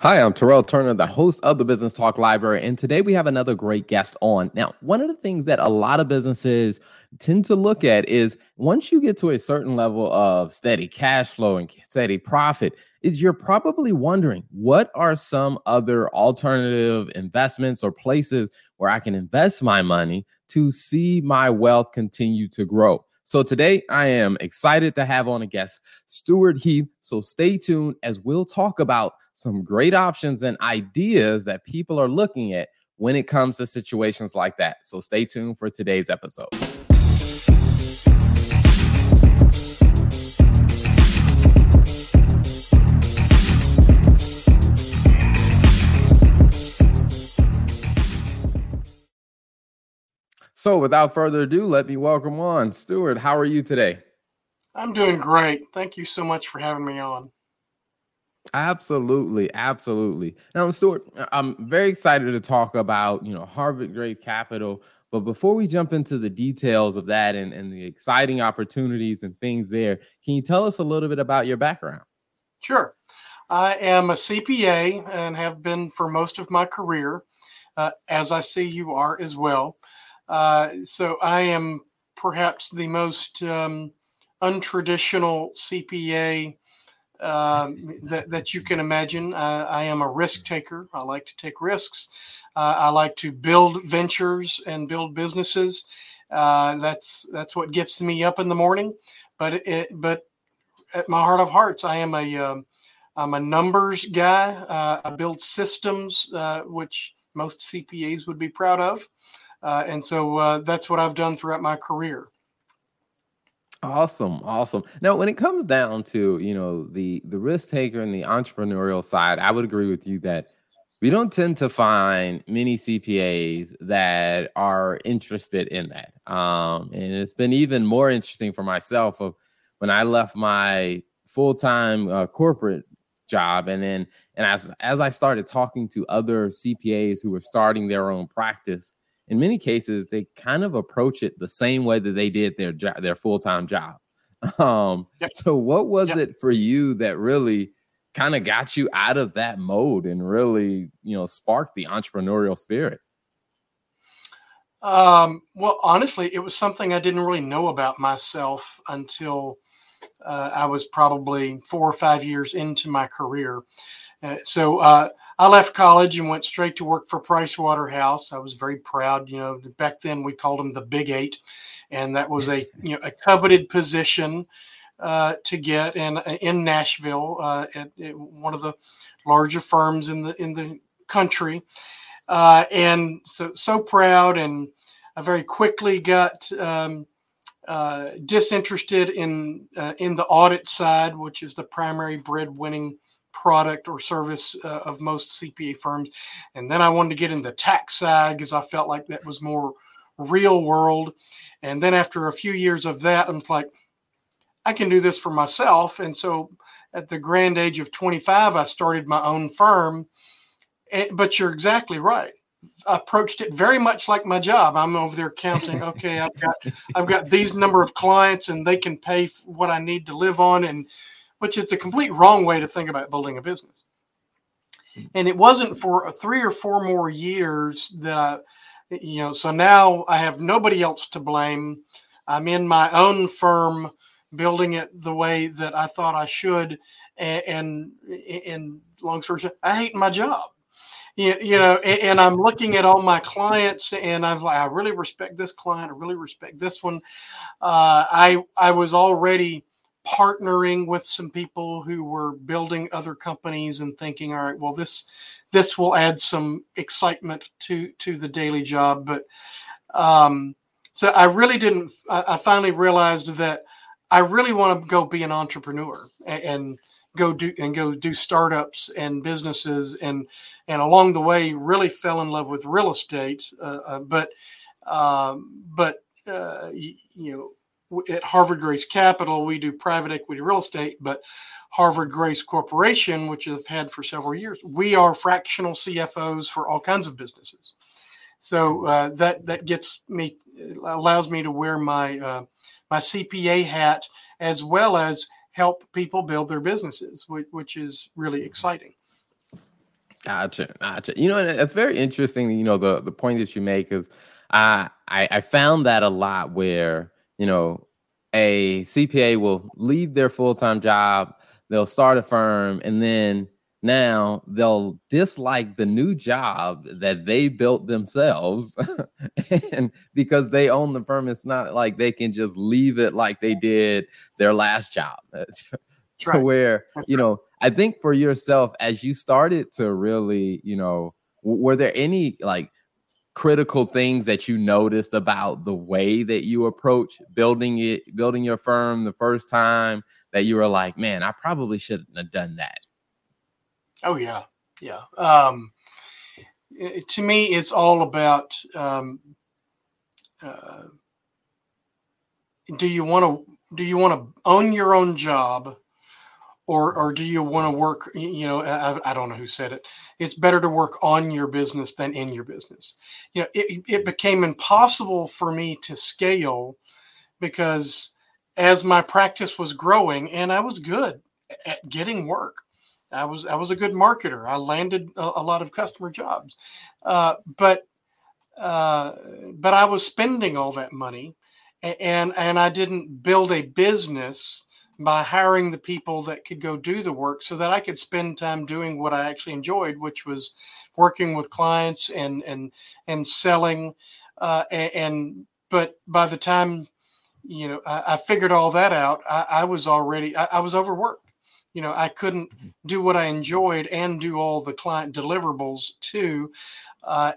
Hi, I'm Terrell Turner, the host of the Business Talk Library, and today we have another great guest on. Now, one of the things that a lot of businesses tend to look at is once you get to a certain level of steady cash flow and steady profit, is you're probably wondering, what are some other alternative investments or places where I can invest my money to see my wealth continue to grow? So today I am excited to have on a guest, Stuart Heath. So stay tuned as we'll talk about some great options and ideas that people are looking at when it comes to situations like that. So stay tuned for today's episode. So without further ado, let me welcome on Stuart. How are you today? I'm doing great. Thank you so much for having me on. Absolutely. Absolutely. Now, Stuart, I'm very excited to talk about, Harvard Grace Capital. But before we jump into the details of that and the exciting opportunities and things there, can you tell us a little bit about your background? Sure. I am a CPA and have been for most of my career, as I see you are as well. So I am perhaps the most untraditional CPA that you can imagine. I am a risk taker. I like to take risks. I like to build ventures and build businesses. That's what gets me up in the morning. But at my heart of hearts, I am I'm a numbers guy. I build systems, which most CPAs would be proud of. And so that's what I've done throughout my career. Awesome. Awesome. Now, when it comes down to, the risk taker and the entrepreneurial side, I would agree with you that we don't tend to find many CPAs that are interested in that. And it's been even more interesting for myself of when I left my full-time corporate job. And as I started talking to other CPAs who were starting their own practice, in many cases, they kind of approach it the same way that they did their full-time job. Yep. So what was it for you that really kind of got you out of that mode and really, sparked the entrepreneurial spirit? Well, honestly, it was something I didn't really know about myself until I was probably 4 or 5 years into my career. So I left college and went straight to work for Pricewaterhouse. I was very proud. Back then we called them the Big Eight, and that was a coveted position to get in Nashville at one of the larger firms in the country. And so proud, and I very quickly got disinterested in the audit side, which is the primary breadwinning product or service of most CPA firms. And then I wanted to get in the tax side because I felt like that was more real world. And then after a few years of that, I'm like, I can do this for myself. And so at the grand age of 25, I started my own firm. But you're exactly right. I approached it very much like my job. I'm over there counting, okay, I've got these number of clients and they can pay what I need to live on, and which is the complete wrong way to think about building a business. And it wasn't for 3 or 4 more years that so now I have nobody else to blame. I'm in my own firm, building it the way that I thought I should. And long story short, I hate my job. And I'm looking at all my clients, and I'm like, I really respect this client. I really respect this one. I was already partnering with some people who were building other companies and thinking, all right, well, this will add some excitement to the daily job. But so I really didn't. I finally realized that I really want to go be an entrepreneur and go do startups and businesses, and along the way really fell in love with real estate. At Harvard Grace Capital, we do private equity real estate, but Harvard Grace Corporation, which I've had for several years, we are fractional CFOs for all kinds of businesses. So that allows me to wear my CPA hat as well as help people build their businesses, which is really exciting. Gotcha. You know, and it's very interesting, you know, the point that you make is I found that a lot where, you know, a CPA will leave their full-time job, they'll start a firm, and then now they'll dislike the new job that they built themselves and because they own the firm, it's not like they can just leave it like they did their last job. Right. Where, you know, I think for yourself, as you started to really, you know, were there any like critical things that you noticed about the way that you approach building your firm the first time that you were like, man, I probably shouldn't have done that? Oh, yeah. Yeah. To me, it's all about, do you want to own your own job or do you want to work? You know, I don't know who said it. It's better to work on your business than in your business. You know, it became impossible for me to scale because as my practice was growing and I was good at getting work, I was a good marketer. I landed a lot of customer jobs, but I was spending all that money, and I didn't build a business by hiring the people that could go do the work, so that I could spend time doing what I actually enjoyed, which was working with clients and selling. But by the time, you know, I figured all that out, I was overworked. You know, I couldn't do what I enjoyed and do all the client deliverables too,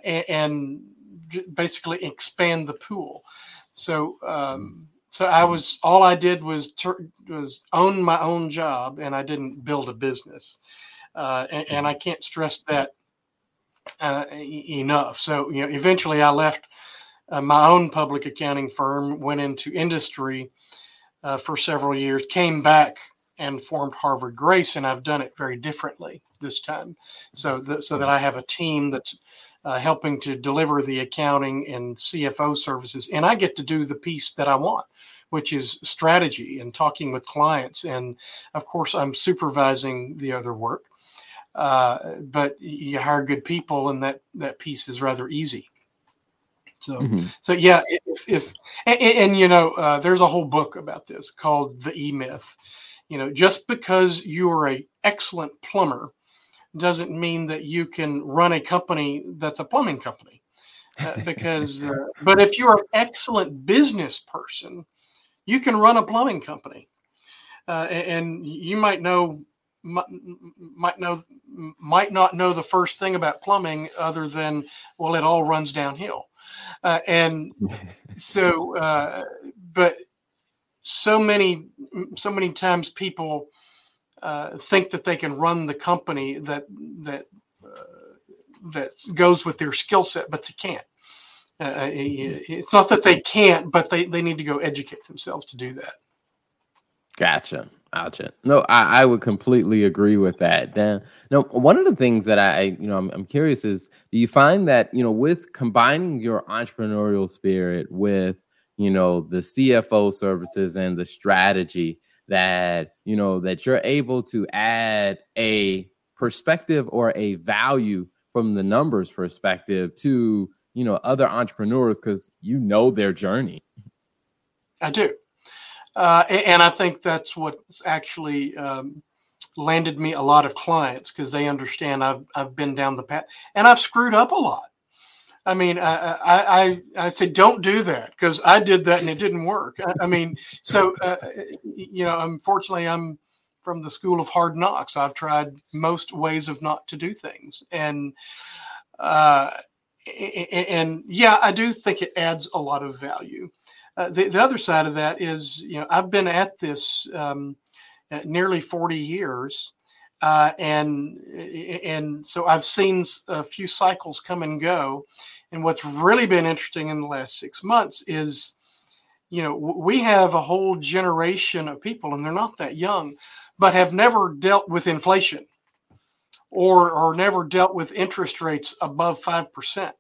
and basically expand the pool. So all I did was own my own job, and I didn't build a business. And I can't stress that enough. So, you know, eventually I left my own public accounting firm, went into industry for several years, came back, and formed Harvard Grace, and I've done it very differently this time. So that I have a team that's helping to deliver the accounting and CFO services, and I get to do the piece that I want, which is strategy and talking with clients. And of course, I'm supervising the other work. But you hire good people, and that piece is rather easy. So yeah. If you know, there's a whole book about this called The E-Myth. You know, just because you are an excellent plumber doesn't mean that you can run a company that's a plumbing company. But if you're an excellent business person, you can run a plumbing company, and you might not know the first thing about plumbing other than, well, it all runs downhill, and so but. So many times people think that they can run the company that goes with their skill set, but they can't. It's not that they can't, but they need to go educate themselves to do that. Gotcha. No, I would completely agree with that. Now, one of the things that I'm curious is, do you find that, you know, with combining your entrepreneurial spirit with, you know, the CFO services and the strategy, that, you know, that you're able to add a perspective or a value from the numbers perspective to, you know, other entrepreneurs because you know their journey? I do. And I think that's what's actually landed me a lot of clients, because they understand I've been down the path and I've screwed up a lot. I mean, I say, don't do that, because I did that and it didn't work. So, you know, unfortunately, I'm from the school of hard knocks. I've tried most ways of not to do things. And yeah, I do think it adds a lot of value. The other side of that is, you know, I've been at this nearly 40 years. And so I've seen a few cycles come and go. And what's really been interesting in the last 6 months is, you know, we have a whole generation of people, and they're not that young, but have never dealt with inflation or never dealt with interest rates above 5%.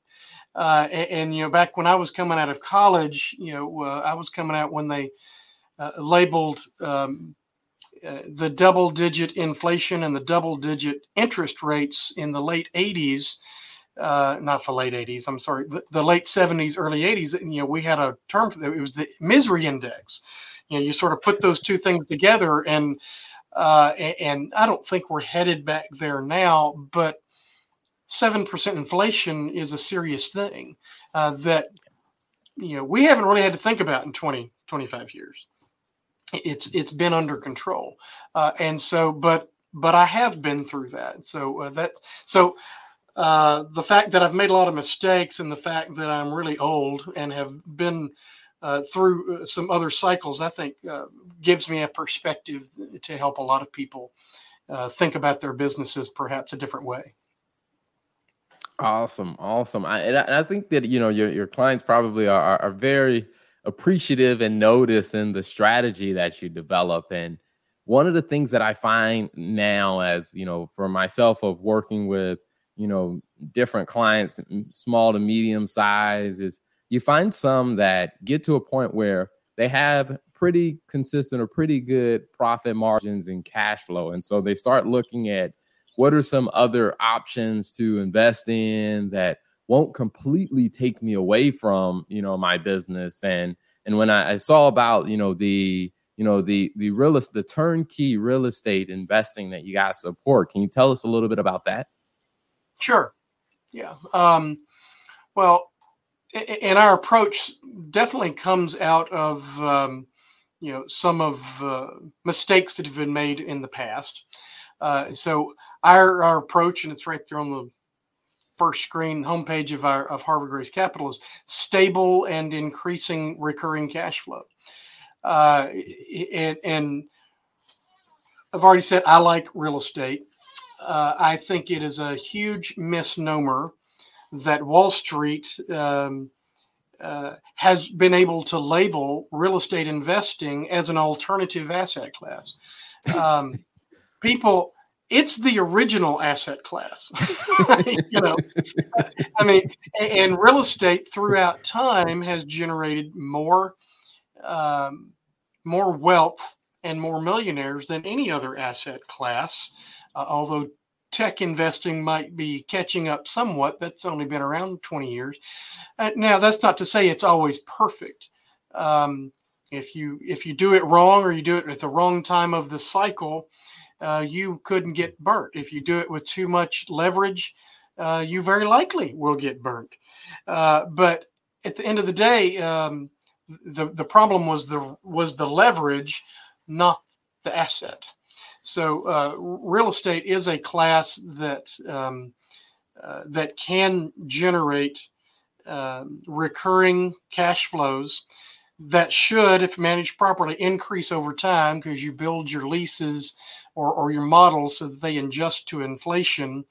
And, you know, back when I was coming out of college, you know, I was coming out when they labeled the double-digit inflation and the double-digit interest rates in the late 80s, the late 70s, early 80s, you know, we had a term for that. It was the misery index. You know, you sort of put those two things together, and I don't think we're headed back there now, but 7% inflation is a serious thing that, you know, we haven't really had to think about in 20, 25 years. It's been under control. But I have been through that. So the fact that I've made a lot of mistakes and the fact that I'm really old and have been through some other cycles, I think gives me a perspective to help a lot of people think about their businesses perhaps a different way. Awesome. I think that, you know, your clients probably are very appreciative and notice in the strategy that you develop. And one of the things that I find now, as you know, for myself, of working with, you know, different clients, small to medium size, is you find some that get to a point where they have pretty consistent or pretty good profit margins and cash flow. And so they start looking at what are some other options to invest in that won't completely take me away from, you know, my business. And when I saw about, you know, the turnkey real estate investing that you guys support, can you tell us a little bit about that? Sure. Yeah. Well, and our approach definitely comes out of, you know, some of mistakes that have been made in the past. So our approach, and it's right there on the first screen homepage of Harvard Grace Capital, is stable and increasing recurring cash flow. And I've already said I like real estate. I think it is a huge misnomer that Wall Street has been able to label real estate investing as an alternative asset class. People, it's the original asset class. You know, I mean, and real estate throughout time has generated more wealth and more millionaires than any other asset class. Although tech investing might be catching up somewhat, that's only been around 20 years. Now, that's not to say it's always perfect. If you do it wrong or you do it at the wrong time of the cycle, you couldn't get burnt. If you do it with too much leverage, you very likely will get burnt. But at the end of the day, the problem was the leverage, not the asset. So real estate is a class that that can generate recurring cash flows that should, if managed properly, increase over time because you build your leases or your models so that they adjust to inflation.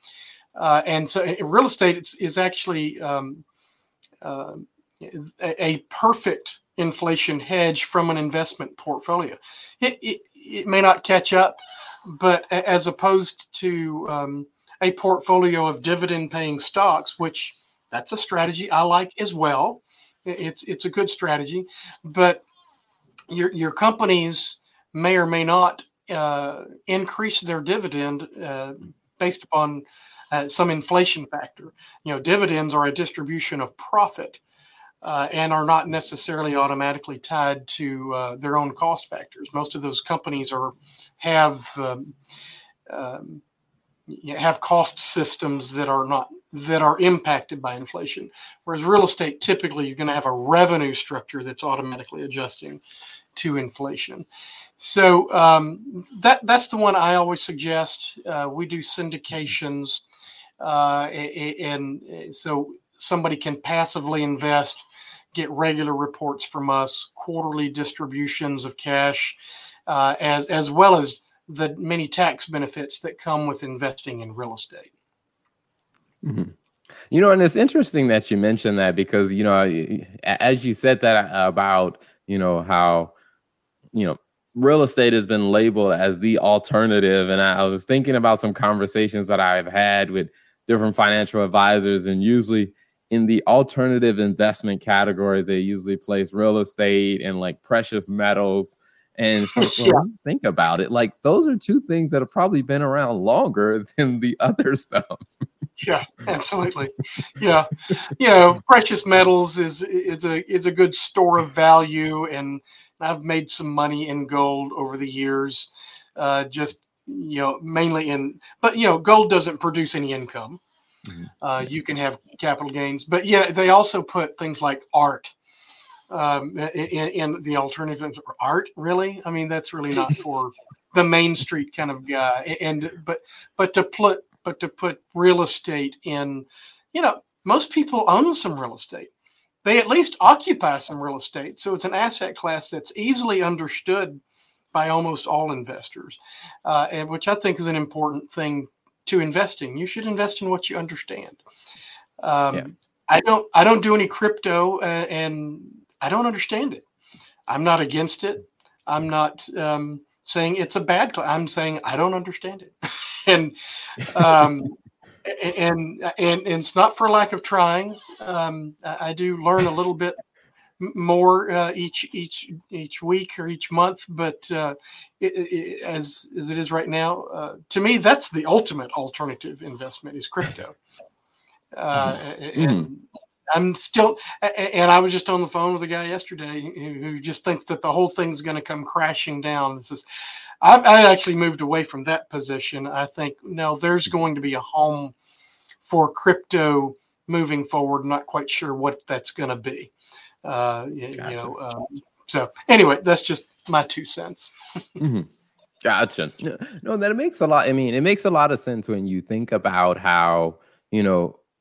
And so real estate is actually a perfect inflation hedge from an investment portfolio. It may not catch up, but as opposed to a portfolio of dividend-paying stocks, which that's a strategy I like as well. It's a good strategy, but your companies may or may not increase their dividend based upon some inflation factor. You know, dividends are a distribution of profit. And are not necessarily automatically tied to their own cost factors. Most of those companies have cost systems that are impacted by inflation. Whereas real estate, typically, you're going to have a revenue structure that's automatically adjusting to inflation. So that's the one I always suggest. We do syndications, and so somebody can passively invest, get regular reports from us, quarterly distributions of cash, as well as the many tax benefits that come with investing in real estate. Mm-hmm. You know, and it's interesting that you mentioned that because, you know, as you said that about, you know, how, you know, real estate has been labeled as the alternative. And I was thinking about some conversations that I've had with different financial advisors, and usually in the alternative investment categories, they usually place real estate and like precious metals And it's like, well, think about it. Like, those are two things that have probably been around longer than the other stuff. Yeah, absolutely. Yeah. You know, precious metals is a good store of value. And I've made some money in gold over the years, mainly, gold doesn't produce any income. Mm-hmm. You can have capital gains, but they also put things like art in the alternatives. Art, really? I mean, that's really not for the Main Street kind of guy. But to put real estate in, most people own some real estate. They at least occupy some real estate. So it's an asset class that's easily understood by almost all investors, and which I think is an important thing to investing. You should invest in what you understand. I don't do any crypto, and I don't understand it. I'm not against it. I'm not saying it's a bad class. I'm saying I don't understand it. And it's not for lack of trying. I do learn a little bit more each week or each month, but as it is right now, to me, that's the ultimate alternative investment is crypto. And I'm still, and I was just on the phone with a guy yesterday who just thinks that the whole thing's going to come crashing down. It's just, I actually moved away from that position. I think now there's going to be a home for crypto moving forward. I'm not quite sure what that's going to be. Gotcha. So anyway, that's just my 2 cents. Mm-hmm. Gotcha. No, that makes a lot. I mean, it makes a lot of sense when you think about how,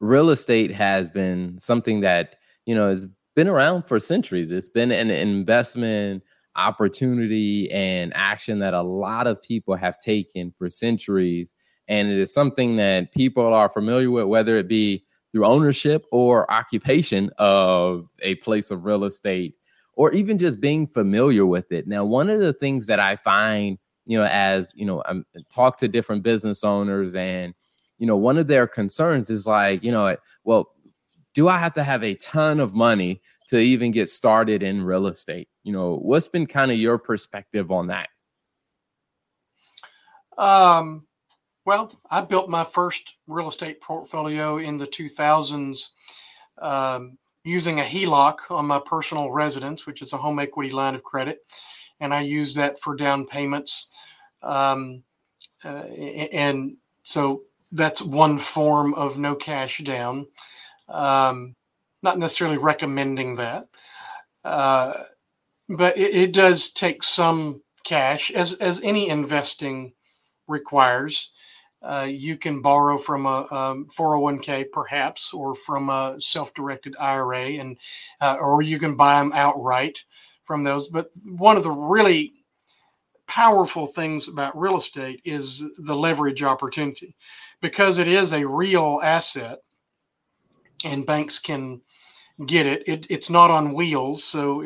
real estate has been something that, has been around for centuries. It's been an investment opportunity and action that a lot of people have taken for centuries. And it is something that people are familiar with, whether it be through ownership or occupation of a place of real estate, or even just being familiar with it. Now, one of the things that I find, I talk to different business owners, and, one of their concerns is like, well, do I have to have a ton of money to even get started in real estate? What's been kind of your perspective on that? Well, I built my first real estate portfolio in the 2000s using a HELOC on my personal residence, which is a home equity line of credit. And I used that for down payments. And so that's one form of no cash down. Not necessarily recommending that. But it does take some cash, as any investing requires. You can borrow from a 401k perhaps, or from a self-directed IRA, and or you can buy them outright from those. But one of the really powerful things about real estate is the leverage opportunity, because it is a real asset and banks can get it. It's not on wheels. So,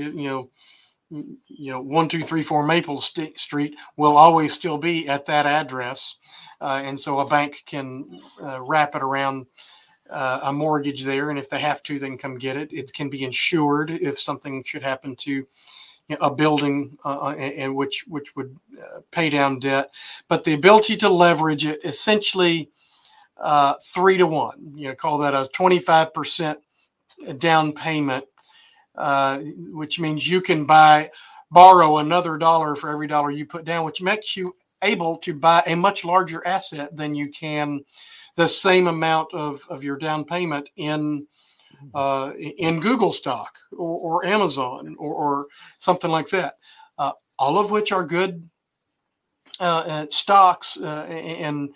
1234 Maple Street will always still be at that address. And so a bank can wrap it around a mortgage there. And if they have to, they can come get it. It can be insured if something should happen to a building, and which would pay down debt. But the ability to leverage it, essentially 3-1, call that a 25% down payment, which means you can borrow another dollar for every dollar you put down, which makes you able to buy a much larger asset than you can the same amount of your down payment in Google stock or Amazon or something like that. All of which are good stocks, and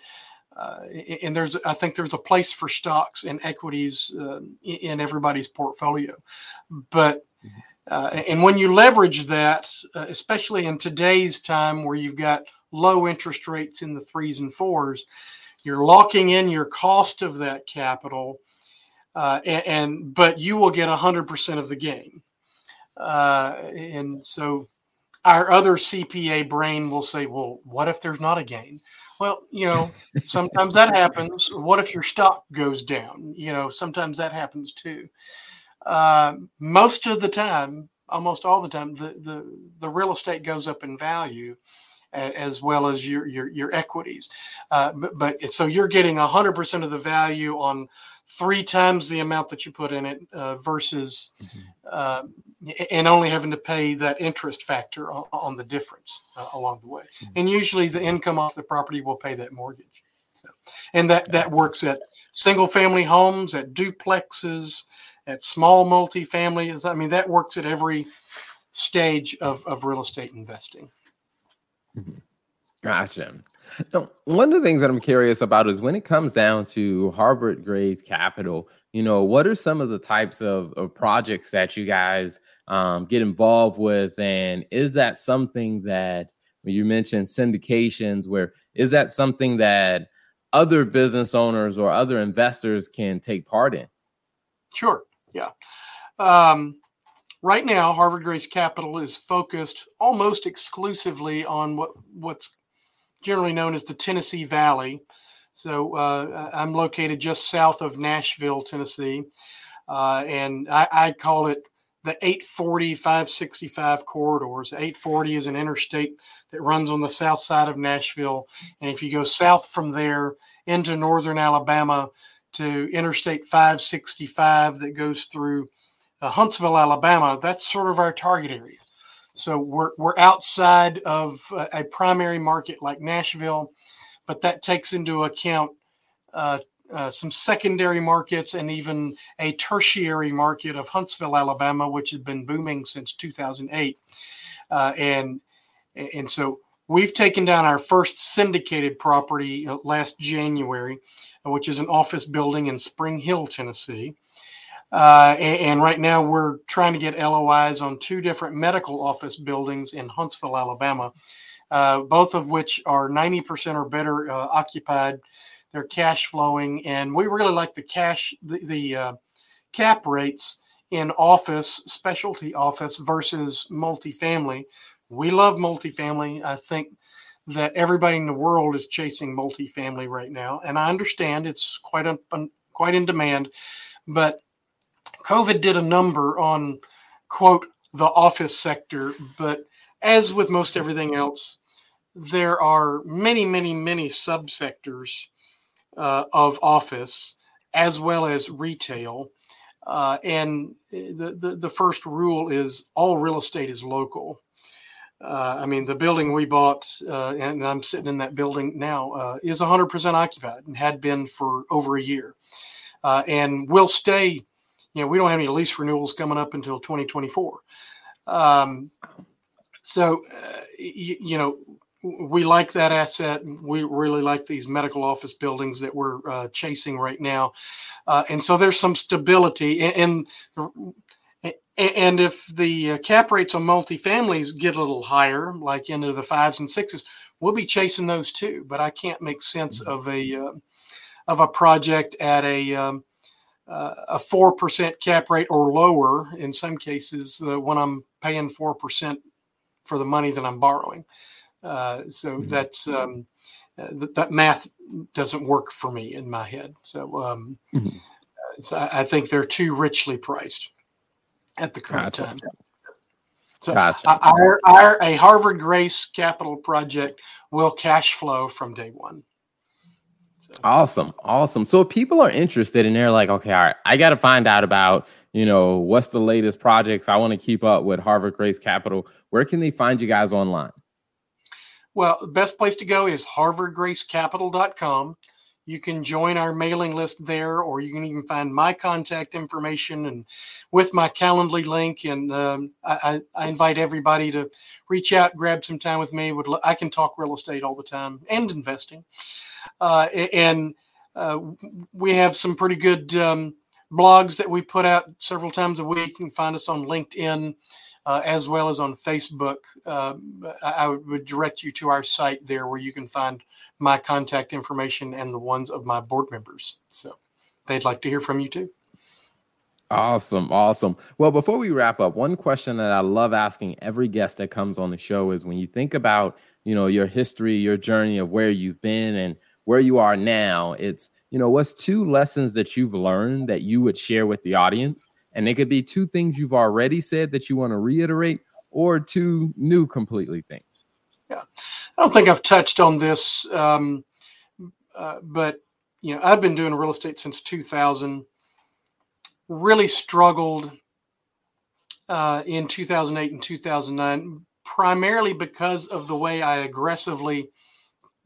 I think there's a place for stocks and equities in everybody's portfolio. But and when you leverage that, especially in today's time where you've got low interest rates in the 3s and 4s, you're locking in your cost of that capital, but you will get 100% of the gain. And so our other CPA brain will say, well, what if there's not a gain? Well, sometimes that happens. What if your stock goes down? Sometimes that happens too. Most of the time, almost all the time, the real estate goes up in value, as well as your equities. But so you're getting 100% of the value on 3 times the amount that you put in it, versus, and only having to pay that interest factor on the difference along the way. Mm-hmm. And usually the income off the property will pay that mortgage. So, and that works at single family homes, at duplexes, at small multifamily. I mean, that works at every stage of real estate investing. Gotcha. Now, one of the things that I'm curious about is when it comes down to Harvard Grace Capital, what are some of the types of projects that you guys get involved with? And is that something that, when you mentioned syndications, is that something that other business owners or other investors can take part in? Sure. Yeah. Right now, Harvard Grace Capital is focused almost exclusively on what's generally known as the Tennessee Valley. So I'm located just south of Nashville, Tennessee, and I call it the 840-565 corridors. 840 is an interstate that runs on the south side of Nashville, and if you go south from there into northern Alabama to Interstate 565 that goes through Huntsville, Alabama, that's sort of our target area. So we're outside of a primary market like Nashville, but that takes into account some secondary markets and even a tertiary market of Huntsville, Alabama, which has been booming since 2008. And so we've taken down our first syndicated property last January, which is an office building in Spring Hill, Tennessee. And right now we're trying to get LOIs on 2 different medical office buildings in Huntsville, Alabama, both of which are 90% or better occupied. They're cash flowing, and we really like the cap rates in office, specialty office versus multifamily. We love multifamily. I think that everybody in the world is chasing multifamily right now, and I understand it's quite in demand, but COVID did a number on, quote, the office sector, but as with most everything else, there are many, many, many subsectors of office as well as retail. And the first rule is all real estate is local. I mean, the building we bought, and I'm sitting in that building now, is 100% occupied and had been for over a year, and will stay. We don't have any lease renewals coming up until 2024. We like that asset. We really like these medical office buildings that we're chasing right now. And so there's some stability. And if the cap rates on multifamilies get a little higher, like into the 5s and 6s, we'll be chasing those too. But I can't make sense of a project at a 4% cap rate or lower in some cases when I'm paying 4% for the money that I'm borrowing. That's that math doesn't work for me in my head. So I think they're too richly priced at the current time. So a Harvard Grace Capital project will cash flow from day one. So. Awesome. So if people are interested and they're like, okay, all right, I got to find out about, what's the latest projects. I want to keep up with Harvard Grace Capital. Where can they find you guys online? Well, the best place to go is harvardgracecapital.com. You can join our mailing list there, or you can even find my contact information and with my Calendly link. And I invite everybody to reach out, grab some time with me. I can talk real estate all the time and investing. And we have some pretty good blogs that we put out several times a week. You can find us on LinkedIn as well as on Facebook. I would direct you to our site there where you can find my contact information and the ones of my board members. So they'd like to hear from you too. Awesome. Well, before we wrap up, one question that I love asking every guest that comes on the show is when you think about, your history, your journey of where you've been and where you are now, it's, what's 2 lessons that you've learned that you would share with the audience? And it could be two things you've already said that you want to reiterate or two new completely things. Yeah, I don't think I've touched on this, but you know, I've been doing real estate since 2000. Really struggled in 2008 and 2009, primarily because of the way I aggressively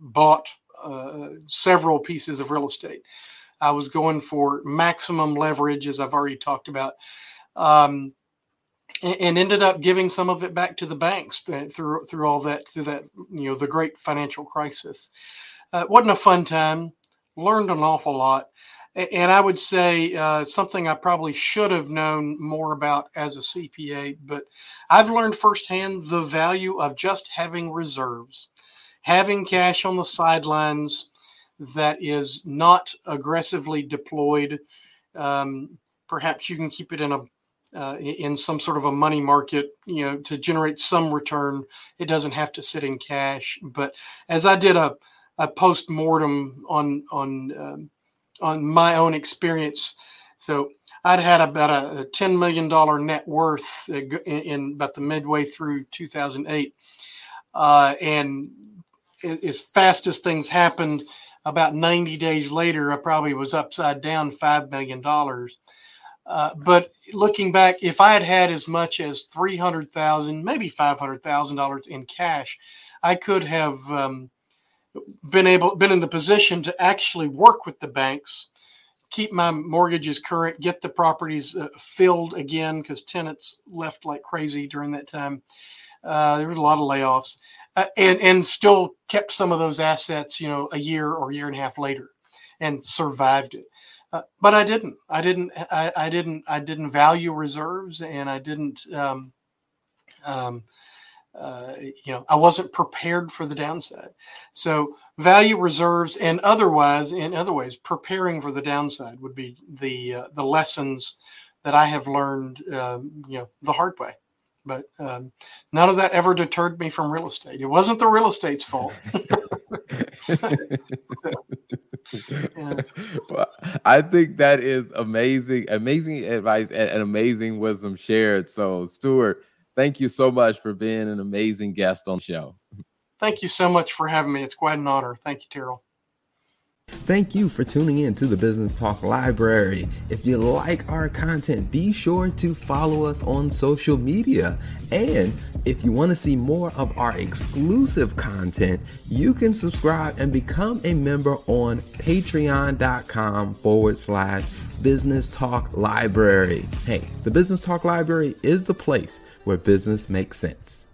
bought several pieces of real estate. I was going for maximum leverage, as I've already talked about, and ended up giving some of it back to the banks through that, you know, the great financial crisis. It wasn't a fun time. Learned an awful lot. And I would say something I probably should have known more about as a CPA, but I've learned firsthand the value of just having reserves, having cash on the sidelines that is not aggressively deployed. Perhaps you can keep it in some sort of a money market, you know, to generate some return. It doesn't have to sit in cash. But as I did a post-mortem on my own experience, so I'd had about a $10 million net worth in about the midway through 2008. And as fast as things happened, about 90 days later, I probably was upside down $5 million. But looking back, if I had had as much as $300,000, maybe $500,000 in cash, I could have been in the position to actually work with the banks, keep my mortgages current, get the properties filled again, because tenants left like crazy during that time. There was a lot of layoffs, and still kept some of those assets, you know, a year or year and a half later, and survived it. But I didn't. I didn't value reserves, and I didn't. You know, I wasn't prepared for the downside. So value reserves, and otherwise, in other ways, preparing for the downside would be the lessons that I have learned. You know, the hard way. But none of that ever deterred me from real estate. It wasn't the real estate's fault. Well, I think that is amazing, amazing advice and amazing wisdom shared. So, Stuart, thank you so much for being an amazing guest on the show. Thank you so much for having me. It's quite an honor. Thank you, Terrell. Thank you for tuning in to the Business Talk Library. If you like our content, be sure to follow us on social media. And if you want to see more of our exclusive content, you can subscribe and become a member on patreon.com/Business Talk Library. Hey, the Business Talk Library is the place where business makes sense.